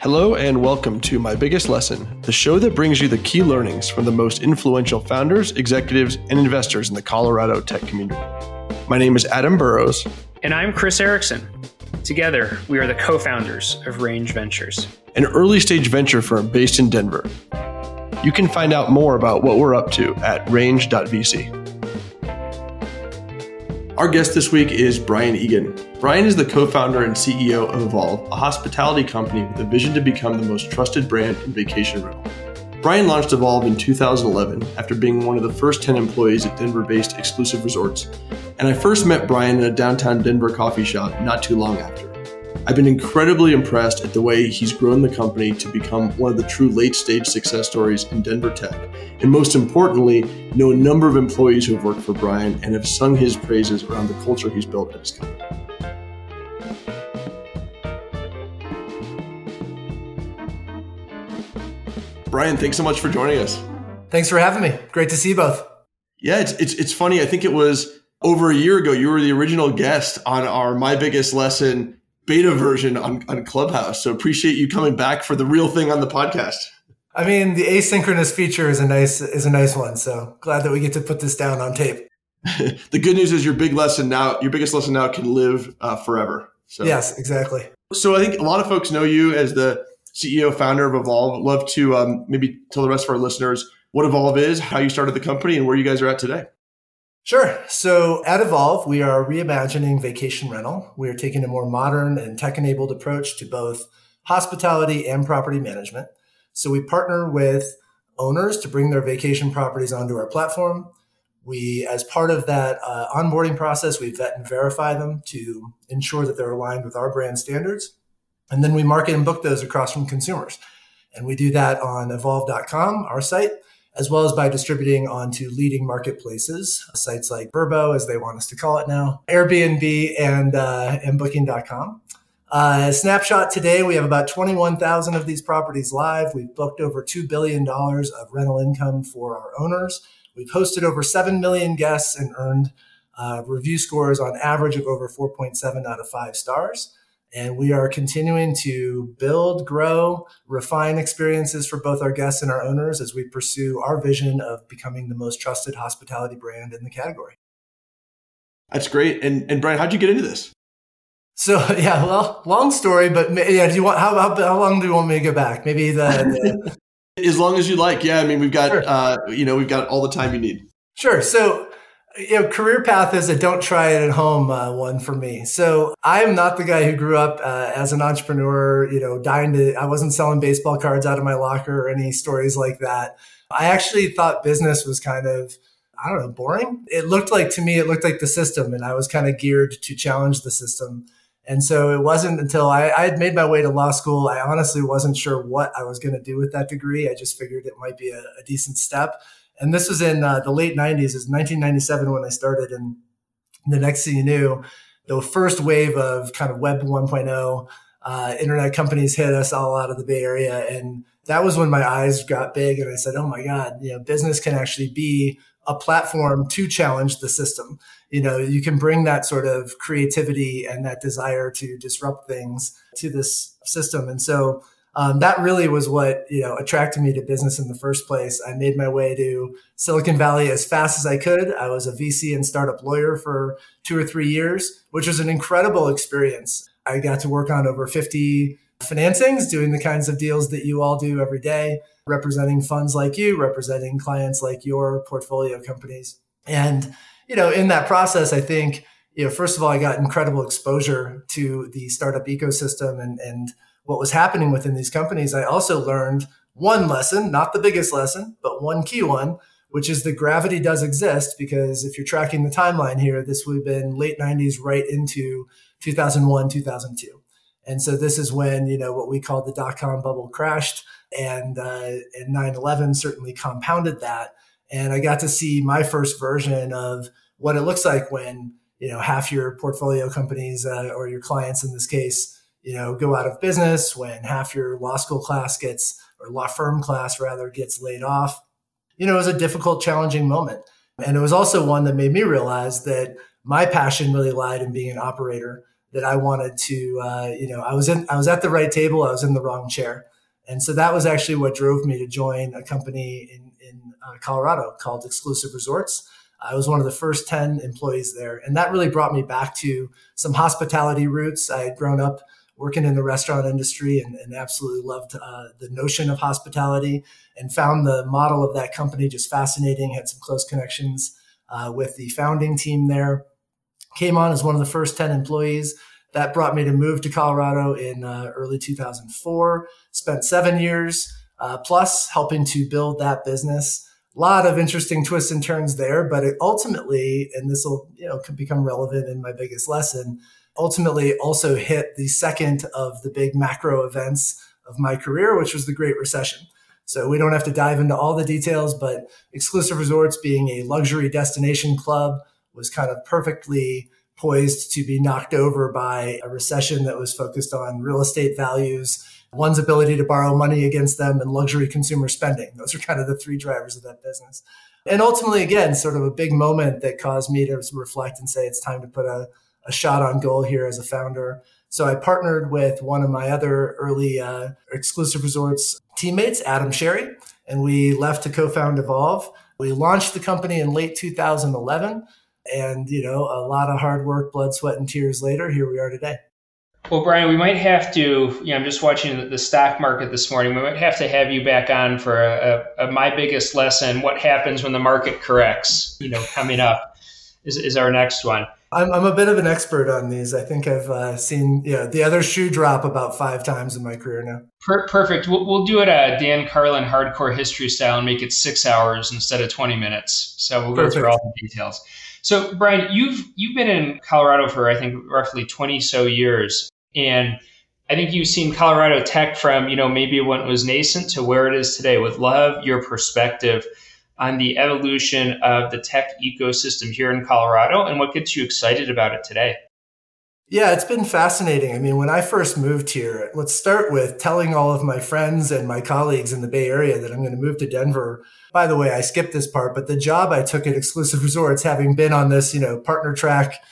Hello and welcome to My Biggest Lesson, the show that brings you the key learnings from the most influential founders, executives, and investors in the Colorado tech community. My name is Adam Burrows. And I'm Chris Erickson. Together, we are the co-founders of Range Ventures, an early-stage venture firm based in Denver. You can find out more about what we're up to at range.vc. Our guest this week is Brian Egan. Brian is the co-founder and CEO of Evolve, a hospitality company with a vision to become the most trusted brand in vacation rental. Brian launched Evolve in 2011 after being one of the first 10 employees at Denver-based Exclusive Resorts, and I first met Brian in a downtown Denver coffee shop not too long after. I've been incredibly impressed at the way he's grown the company to become one of the true late-stage success stories in Denver tech, and most importantly, know a number of employees who have worked for Brian and have sung his praises around the culture he's built at his company. Brian, thanks so much for joining us. Thanks for having me. Great to see you both. Yeah, it's funny. I think it was over a year ago, you were the original guest on our My Biggest Lesson beta version on Clubhouse. So appreciate you coming back for the real thing on the podcast. I mean, the asynchronous feature is a nice one. So glad that we get to put this down on tape. The good news is your biggest lesson now can live forever. So. Yes, exactly. So I think a lot of folks know you as the CEO, founder of Evolve. I'd love to maybe tell the rest of our listeners what Evolve is, how you started the company, and where you guys are at today. Sure. So at Evolve, we are reimagining vacation rental. We are taking a more modern and tech-enabled approach to both hospitality and property management. So we partner with owners to bring their vacation properties onto our platform. We, as part of that onboarding process, we vet and verify them to ensure that they're aligned with our brand standards. And then we market and book those across from consumers. And we do that on Evolve.com, our site, as well as by distributing onto leading marketplaces, sites like Vrbo, as they want us to call it now, Airbnb and Booking.com. Snapshot today, we have about 21,000 of these properties live. We've booked over $2 billion of rental income for our owners. We've hosted over 7 million guests and earned review scores on average of over 4.7 out of 5 stars. And we are continuing to build, grow, refine experiences for both our guests and our owners as we pursue our vision of becoming the most trusted hospitality brand in the category. That's great. And Brian, how'd you get into this? So yeah, well, long story, but yeah, how long do you want me to go back? Maybe as long as you like. Yeah, I mean, we've got we've got all the time you need. Sure. So. You know, career path is a don't try it at home one for me. So I'm not the guy who grew up as an entrepreneur, I wasn't selling baseball cards out of my locker or any stories like that. I actually thought business was kind of, boring. It looked like the system, and I was kind of geared to challenge the system. And so it wasn't until I had made my way to law school. I honestly wasn't sure what I was going to do with that degree. I just figured it might be a decent step. And this was in the late 90s. It was 1997 when I started. And the next thing you knew, the first wave of kind of Web 1.0 internet companies hit us all out of the Bay Area. And that was when my eyes got big and I said, oh my God, business can actually be a platform to challenge the system. You can bring that sort of creativity and that desire to disrupt things to this system. And so that really was what, attracted me to business in the first place. I made my way to Silicon Valley as fast as I could. I was a VC and startup lawyer for 2 or 3 years, which was an incredible experience. I got to work on over 50 financings, doing the kinds of deals that you all do every day, representing funds like you, representing clients like your portfolio companies. And, in that process, I think, first of all, I got incredible exposure to the startup ecosystem and what was happening within these companies. I also learned one lesson, not the biggest lesson, but one key one, which is that gravity does exist, because if you're tracking the timeline here, this would have been late 90s right into 2001, 2002. And so this is when, what we call the dot-com bubble crashed, and 9/11 certainly compounded that. And I got to see my first version of what it looks like when, half your portfolio companies or your clients in this case, go out of business, when half your law firm class gets laid off. It was a difficult, challenging moment. And it was also one that made me realize that my passion really lied in being an operator, that I wanted to, I was at the right table, I was in the wrong chair. And so that was actually what drove me to join a company in Colorado called Exclusive Resorts. I was one of the first 10 employees there. And that really brought me back to some hospitality roots. I had grown up working in the restaurant industry and absolutely loved the notion of hospitality, and found the model of that company just fascinating, had some close connections with the founding team there. Came on as one of the first 10 employees. That brought me to move to Colorado in early 2004, spent 7 years plus helping to build that business. A lot of interesting twists and turns there, but it ultimately, and this will could become relevant in my biggest lesson, ultimately also hit the second of the big macro events of my career, which was the Great Recession. So we don't have to dive into all the details, but Exclusive Resorts, being a luxury destination club, was kind of perfectly poised to be knocked over by a recession that was focused on real estate values, one's ability to borrow money against them, and luxury consumer spending. Those are kind of the three drivers of that business. And ultimately, again, sort of a big moment that caused me to reflect and say, it's time to put a shot on goal here as a founder. So I partnered with one of my other early Exclusive Resorts teammates, Adam Sherry, and we left to co-found Evolve. We launched the company in late 2011. And, a lot of hard work, blood, sweat, and tears later, here we are today. Well, Brian, we might have to, I'm just watching the stock market this morning. We might have to have you back on for a my biggest lesson, what happens when the market corrects, coming up is our next one. I'm a bit of an expert on these. I think I've seen the other shoe drop about 5 times in my career now. Perfect. We'll do it Dan Carlin hardcore history style and make it 6 hours instead of 20 minutes. So we'll go through all the details. So Brian, you've been in Colorado for, I think, roughly 20 so years. And I think you've seen Colorado tech from, maybe when it was nascent to where it is today. Would love your perspective on the evolution of the tech ecosystem here in Colorado and what gets you excited about it today. Yeah, it's been fascinating. I mean, when I first moved here, let's start with telling all of my friends and my colleagues in the Bay Area that I'm going to move to Denver. By the way, I skipped this part, but the job I took at Exclusive Resorts, having been on this, partner track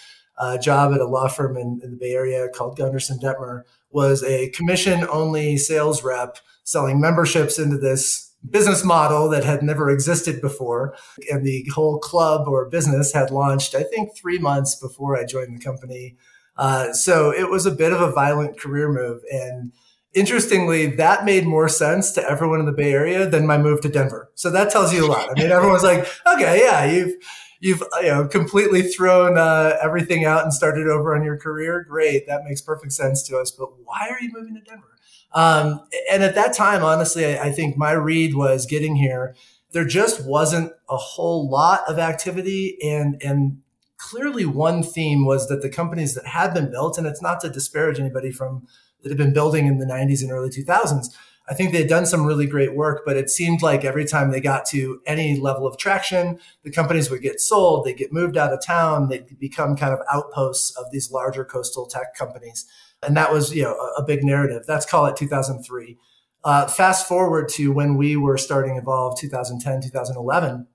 job at a law firm in the Bay Area called Gunderson Detmer, was a commission-only sales rep selling memberships into this business model that had never existed before. And the whole club or business had launched, I think, 3 months before I joined the company. So it was a bit of a violent career move. And interestingly, that made more sense to everyone in the Bay Area than my move to Denver. So that tells you a lot. I mean, everyone's like, okay, yeah, you've completely thrown everything out and started over on your career. Great. That makes perfect sense to us. But why are you moving to Denver? And at that time, honestly, I think my read was getting here, there just wasn't a whole lot of activity, and clearly one theme was that the companies that had been built, and it's not to disparage anybody from that had been building in the 90s and early 2000s, I think they had done some really great work, but it seemed like every time they got to any level of traction, the companies would get sold, they'd get moved out of town, they'd become kind of outposts of these larger coastal tech companies. And that was, a big narrative. Let's call it 2003. Fast forward to when we were starting Evolve, 2010, 2011.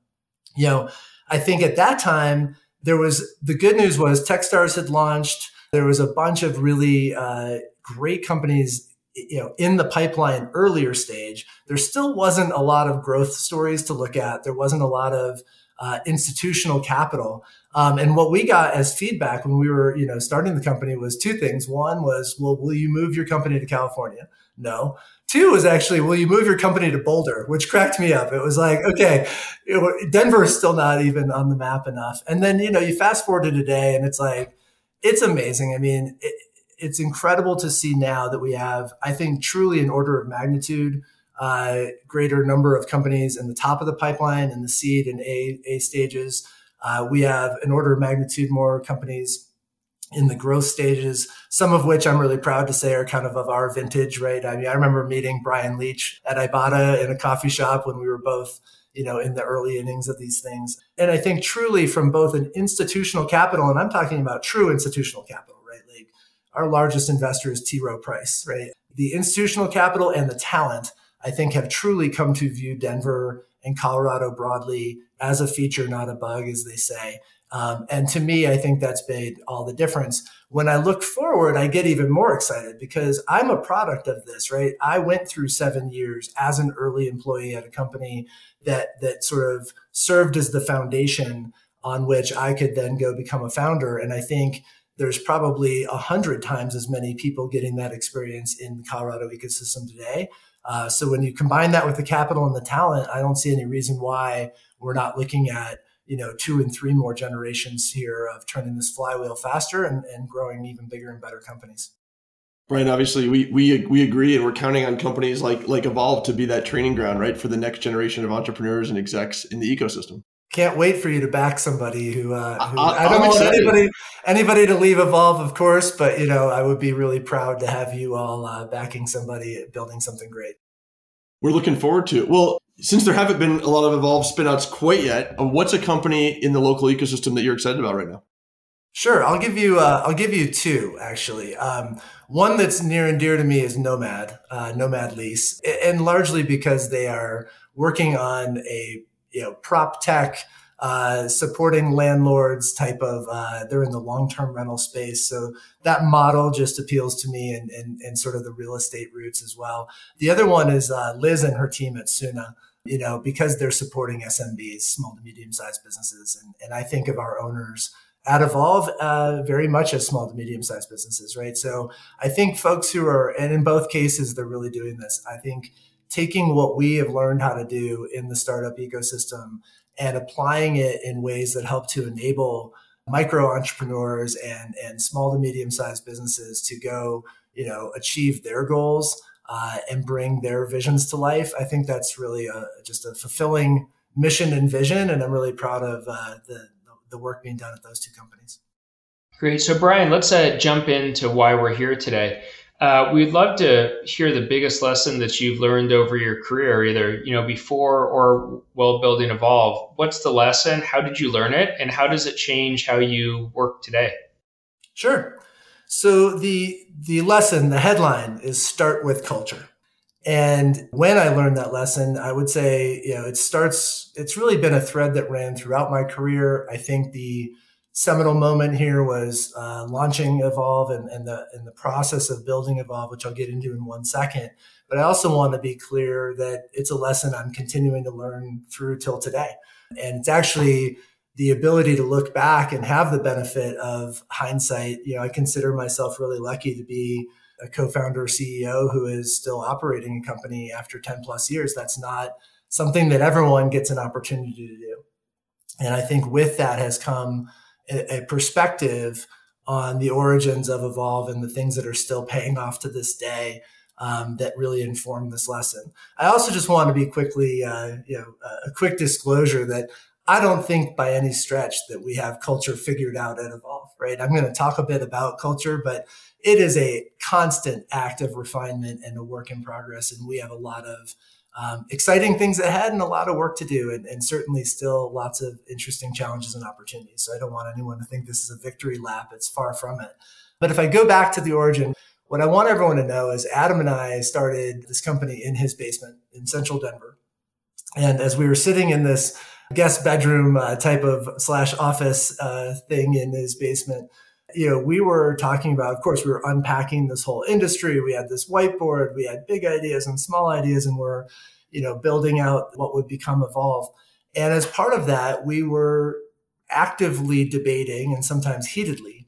I think at that time, the good news was Techstars had launched. There was a bunch of really great companies, in the pipeline earlier stage. There still wasn't a lot of growth stories to look at. There wasn't a lot of institutional capital. And what we got as feedback when we were, starting the company was 2 things. One was, well, will you move your company to California? No. 2 was actually, will you move your company to Boulder? Which cracked me up. It was like, okay, Denver is still not even on the map enough. And then, you fast forward to today and it's like, it's amazing. I mean, it's incredible to see now that we have, I think, truly an order of magnitude greater number of companies in the top of the pipeline and the seed and A stages. We have an order of magnitude more companies in the growth stages, some of which I'm really proud to say are kind of our vintage, right? I mean, I remember meeting Brian Leach at Ibotta in a coffee shop when we were both, in the early innings of these things. And I think truly from both an institutional capital, and I'm talking about true institutional capital, right? Like our largest investor is T. Rowe Price, right? The institutional capital and the talent, I think, have truly come to view Denver and Colorado broadly as a feature, not a bug, as they say. And to me, I think that's made all the difference. When I look forward, I get even more excited because I'm a product of this, right? I went through 7 years as an early employee at a company that sort of served as the foundation on which I could then go become a founder. And I think there's probably 100 times as many people getting that experience in the Colorado ecosystem today. So when you combine that with the capital and the talent, I don't see any reason why we're not looking at, 2 and 3 more generations here of turning this flywheel faster and growing even bigger and better companies. Brian, obviously we agree, and we're counting on companies like Evolve to be that training ground, right, for the next generation of entrepreneurs and execs in the ecosystem. Can't wait for you to back somebody who I don't want anybody to leave Evolve, of course, but I would be really proud to have you all backing somebody building something great. We're looking forward to it. Well, since there haven't been a lot of Evolve spinouts quite yet, what's a company in the local ecosystem that you're excited about right now? Sure, I'll give you two actually. One that's near and dear to me is Nomad Lease, and largely because they are working on a prop tech, supporting landlords type of, they're in the long-term rental space. So that model just appeals to me and sort of the real estate roots as well. The other one is Liz and her team at Suna, because they're supporting SMBs, small to medium-sized businesses. And I think of our owners at Evolve very much as small to medium-sized businesses, right? So I think folks and in both cases, they're really doing this. I think taking what we have learned how to do in the startup ecosystem and applying it in ways that help to enable micro entrepreneurs and small to medium-sized businesses to go, achieve their goals and bring their visions to life. I think that's really just a fulfilling mission and vision, and I'm really proud of the work being done at those two companies. Great. So Brian, let's jump into why we're here today. We'd love to hear the biggest lesson that you've learned over your career, either before or while building Evolve. What's the lesson? How did you learn it? And how does it change how you work today? Sure. So the lesson, the headline is start with culture. And when I learned that lesson, I would say, it's really been a thread that ran throughout my career. I think the seminal moment here was launching Evolve and the process of building Evolve, which I'll get into in 1 second. But I also want to be clear that it's a lesson I'm continuing to learn through till today. And it's actually the ability to look back and have the benefit of hindsight. I consider myself really lucky to be a co-founder CEO who is still operating a company after 10 plus years. That's not something that everyone gets an opportunity to do. And I think with that has come a perspective on the origins of Evolve and the things that are still paying off to this day that really inform this lesson. I also just want to be a quick disclosure that I don't think by any stretch that we have culture figured out at Evolve, right? I'm going to talk a bit about culture, but it is a constant act of refinement and a work in progress. And we have a lot of exciting things ahead and a lot of work to do, and certainly still lots of interesting challenges and opportunities. So I don't want anyone to think this is a victory lap. It's far from it. But if I go back to the origin, what I want everyone to know is Adam and I started this company in his basement in central Denver. And as we were sitting in this guest bedroom type of /office thing in his basement, we were talking about, of course, we were unpacking this whole industry. We had this whiteboard, we had big ideas and small ideas, and we're, building out what would become Evolve. And as part of that, we were actively debating and sometimes heatedly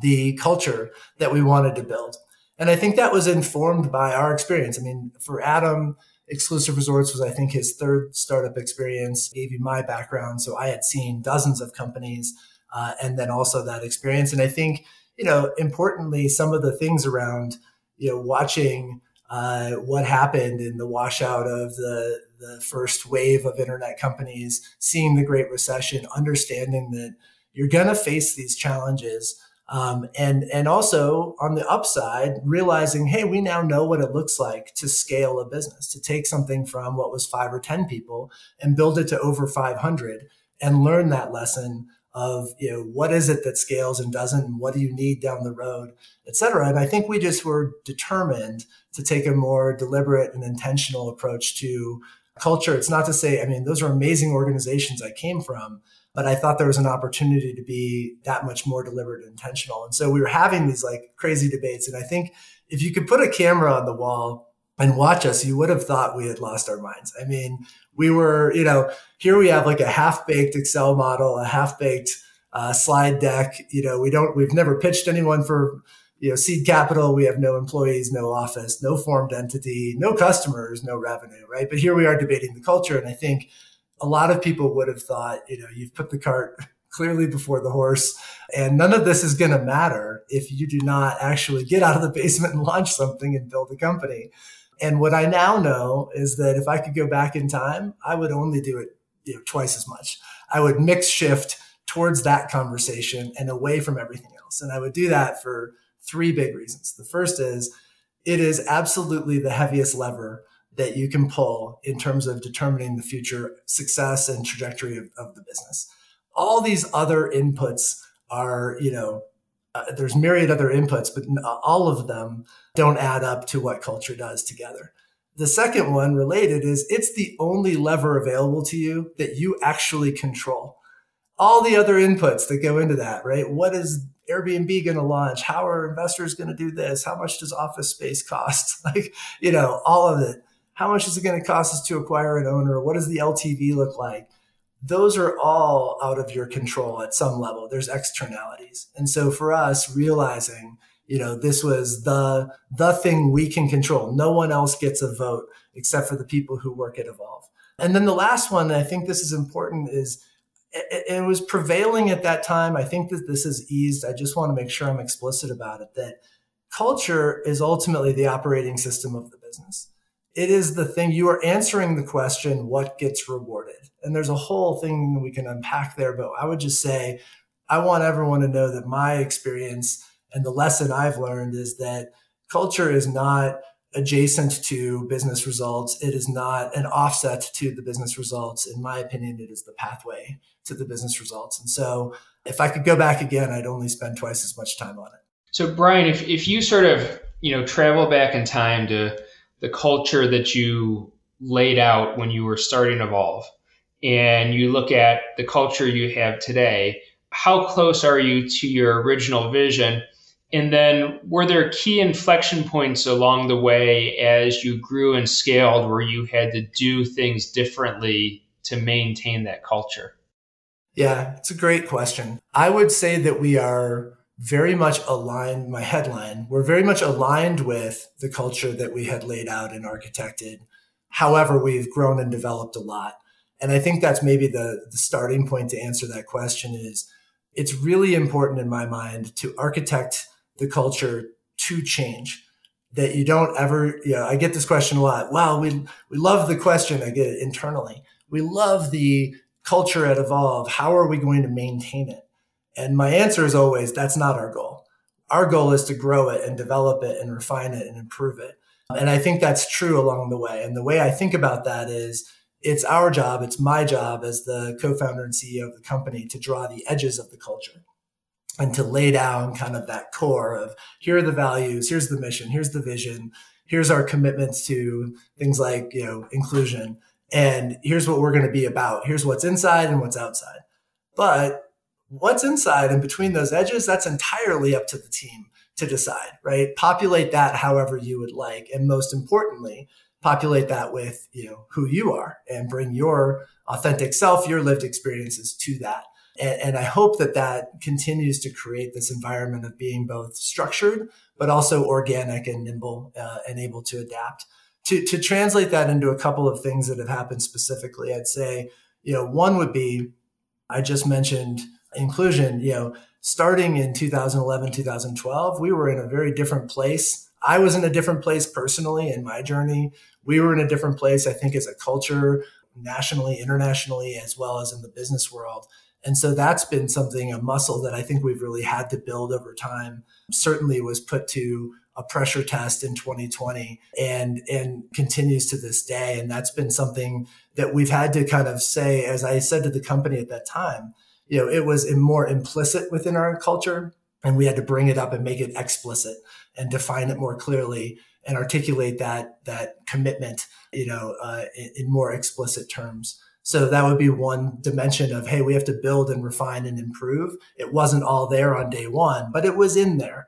the culture that we wanted to build. And I think that was informed by our experience. I mean, for Adam, Exclusive Resorts was, I think, his third startup experience, gave you my background. So I had seen dozens of companies. And then also that experience. And I think, importantly, some of the things around, watching what happened in the washout of the first wave of internet companies, seeing the Great Recession, understanding that you're going to face these challenges. And also on the upside, realizing, hey, we now know what it looks like to scale a business, to take something from what was 5 or 10 people and build it to over 500 and learn that lesson of, what is it that scales and doesn't, and what do you need down the road, et cetera. And I think we just were determined to take a more deliberate and intentional approach to culture. It's not to say, I mean, those are amazing organizations I came from, but I thought there was an opportunity to be that much more deliberate and intentional. And so we were having these like crazy debates. And I think if you could put a camera on the wall and watch us, you would have thought we had lost our minds. I mean, we were, you know, here we have like a half-baked Excel model, a half-baked slide deck. You know, we've never pitched anyone for, you know, seed capital. We have no employees, no office, no formed entity, no customers, no revenue, right? But here we are debating the culture. And I think a lot of people would have thought, you know, you've put the cart clearly before the horse, and none of this is going to matter if you do not actually get out of the basement and launch something and build a company. And what I now know is that if I could go back in time, I would only do it, you know, twice as much. I would mix shift towards that conversation and away from everything else. And I would do that for three big reasons. The first is it is absolutely the heaviest lever that you can pull in terms of determining the future success and trajectory of the business. All these other inputs are, you know, there's myriad other inputs, but all of them don't add up to what culture does together. The second one related is it's the only lever available to you that you actually control. All the other inputs that go into that, right? What is Airbnb going to launch? How are investors going to do this? How much does office space cost? Like, you know, all of it. How much is it going to cost us to acquire an owner? What does the LTV look like? Those are all out of your control at some level. There's externalities. And so for us, realizing, you know, this was the thing we can control. No one else gets a vote except for the people who work at Evolve. And then the last one, and I think this is important, is it was prevailing at that time. I think that this is eased. I just want to make sure I'm explicit about it, that culture is ultimately the operating system of the business. It is the thing. You are answering the question, what gets rewarded? And there's a whole thing that we can unpack there, but I would just say, I want everyone to know that my experience and the lesson I've learned is that culture is not adjacent to business results. It is not an offset to the business results. In my opinion, it is the pathway to the business results. And so if I could go back again, I'd only spend twice as much time on it. So Brian, if you sort of, you know, travel back in time to the culture that you laid out when you were starting Evolve, and you look at the culture you have today, how close are you to your original vision? And then were there key inflection points along the way as you grew and scaled where you had to do things differently to maintain that culture? Yeah, it's a great question. I would say that we are very much aligned, my headline, we're very much aligned with the culture that we had laid out and architected. However, we've grown and developed a lot. And I think that's maybe the starting point to answer that question is, it's really important in my mind to architect the culture to change, that you don't ever, you know, I get this question a lot. Wow, we love the question. I get it internally. We love the culture at Evolve. How are we going to maintain it? And my answer is always, that's not our goal. Our goal is to grow it and develop it and refine it and improve it. And I think that's true along the way. And the way I think about that is it's our job, it's my job as the co-founder and CEO of the company to draw the edges of the culture and to lay down kind of that core of here are the values, here's the mission, here's the vision, here's our commitments to things like, you know, inclusion, and here's what we're going to be about. Here's what's inside and what's outside. But what's inside and between those edges, that's entirely up to the team to decide, right? Populate that however you would like. And most importantly, populate that with, you know, who you are and bring your authentic self, your lived experiences to that. And I hope that that continues to create this environment of being both structured, but also organic and nimble and able to adapt. To translate that into a couple of things that have happened specifically, I'd say, you know, one would be, I just mentioned inclusion. You know, starting in 2011, 2012, we were in a very different place. I was in a different place personally in my journey. We were in a different place, I think, as a culture, nationally, internationally, as well as in the business world. And so that's been something, a muscle that I think we've really had to build over time. Certainly was put to a pressure test in 2020 and continues to this day. And that's been something that we've had to kind of say, as I said to the company at that time, you know, it was more implicit within our culture, and we had to bring it up and make it explicit and define it more clearly. and articulate that commitment, in more explicit terms. So that would be one dimension of, hey, we have to build and refine and improve. It wasn't all there on day one, but it was in there.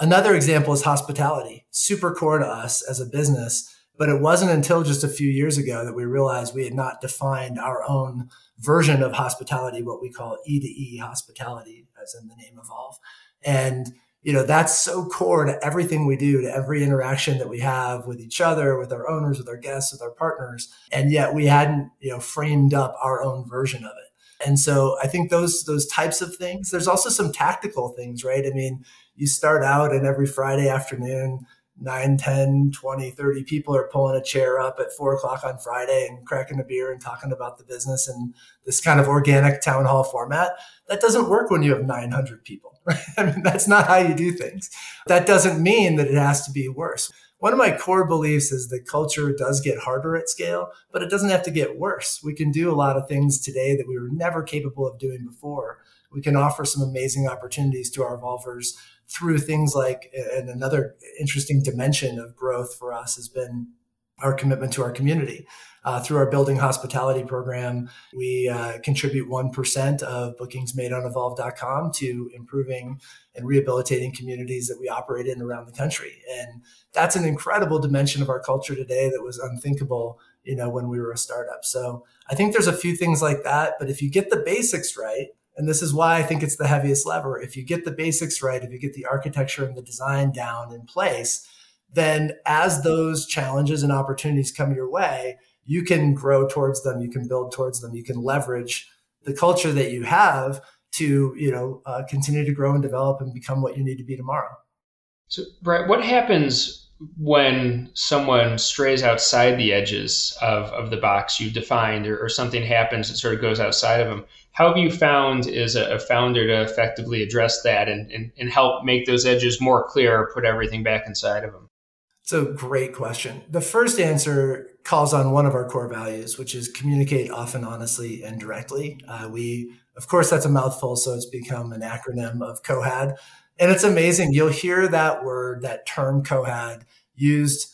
Another example is hospitality, super core to us as a business, but it wasn't until just a few years ago that we realized we had not defined our own version of hospitality, what we call E2E hospitality, as in the name Evolve. And, that's so core to everything we do, to every interaction that we have with each other, with our owners, with our guests, with our partners. And yet we hadn't, framed up our own version of it. And so I think those types of things, there's also some tactical things, right? I mean, you start out and every Friday afternoon, 9, 10, 20, 30 people are pulling a chair up at 4 o'clock on Friday and cracking a beer and talking about the business in this kind of organic town hall format. That doesn't work when you have 900 people, right? I mean, that's not how you do things. That doesn't mean that it has to be worse. One of my core beliefs is that culture does get harder at scale, but it doesn't have to get worse. We can do a lot of things today that we were never capable of doing before. We can offer some amazing opportunities to our Evolvers through things like, and another interesting dimension of growth for us has been our commitment to our community. Through our building hospitality program, we contribute 1% of bookings made on Evolve.com to improving and rehabilitating communities that we operate in around the country. And that's an incredible dimension of our culture today that was unthinkable, when we were a startup. So I think there's a few things like that, but if you get the basics right, and this is why I think it's the heaviest lever. If you get the basics right, if you get the architecture and the design down in place, then as those challenges and opportunities come your way, you can grow towards them, you can build towards them, you can leverage the culture that you have to, continue to grow and develop and become what you need to be tomorrow. So, Brett, what happens when someone strays outside the edges of the box you've defined, or something happens that sort of goes outside of them? How have you found as a founder to effectively address that and help make those edges more clear, put everything back inside of them? It's a great question. The first answer calls on one of our core values, which is communicate often, honestly, and directly. Of course, that's a mouthful, so it's become an acronym of COHAD. And it's amazing. You'll hear that word, that term COHAD, used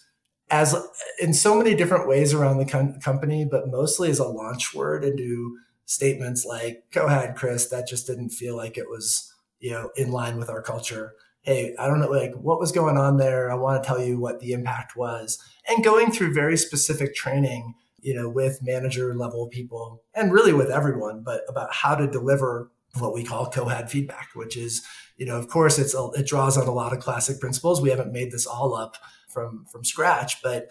as in so many different ways around the company, but mostly as a launch word into statements like, COHAD, Chris, that just didn't feel like it was, in line with our culture. Hey, I don't know, what was going on there? I want to tell you what the impact was. And going through very specific training, with manager level people and really with everyone, but about how to deliver what we call COHAD feedback, which is, of course, it draws on a lot of classic principles. We haven't made this all up from scratch, but,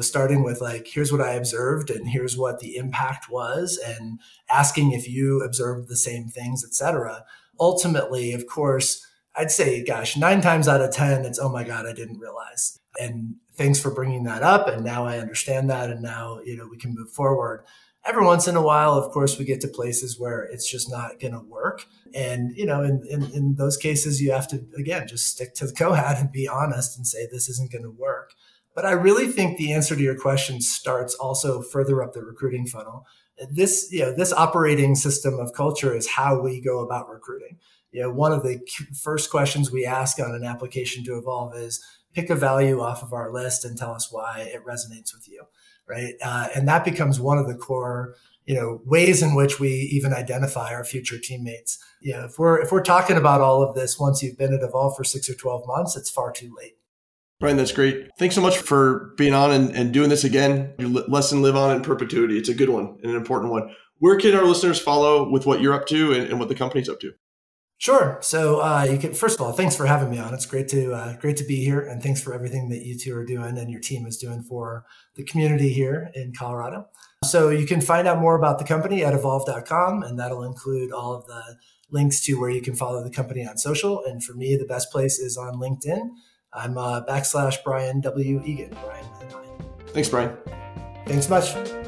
starting with here's what I observed and here's what the impact was, and asking if you observed the same things, et cetera. Ultimately, of course, I'd say, gosh, 9 times out of 10, it's, oh my God, I didn't realize. And thanks for bringing that up. And now I understand that. And now, we can move forward. Every once in a while, of course, we get to places where it's just not going to work. And, in those cases, you have to, again, just stick to the COHAD and be honest and say, this isn't going to work. But I really think the answer to your question starts also further up the recruiting funnel. This, this operating system of culture is how we go about recruiting. One of the first questions we ask on an application to Evolve is pick a value off of our list and tell us why it resonates with you. Right. And that becomes one of the core, ways in which we even identify our future teammates. If we're talking about all of this, once you've been at Evolve for 6 or 12 months, it's far too late. Brian, that's great. Thanks so much for being on and doing this again. Your lesson live on in perpetuity. It's a good one and an important one. Where can our listeners follow with what you're up to and what the company's up to? Sure. So you can, first of all, thanks for having me on. It's great to be here, and thanks for everything that you two are doing and your team is doing for the community here in Colorado. So you can find out more about the company at evolve.com, and that'll include all of the links to where you can follow the company on social. And for me, the best place is on LinkedIn. I'm /Brian W. Egan. Brian with an I. Thanks, Brian. Thanks much.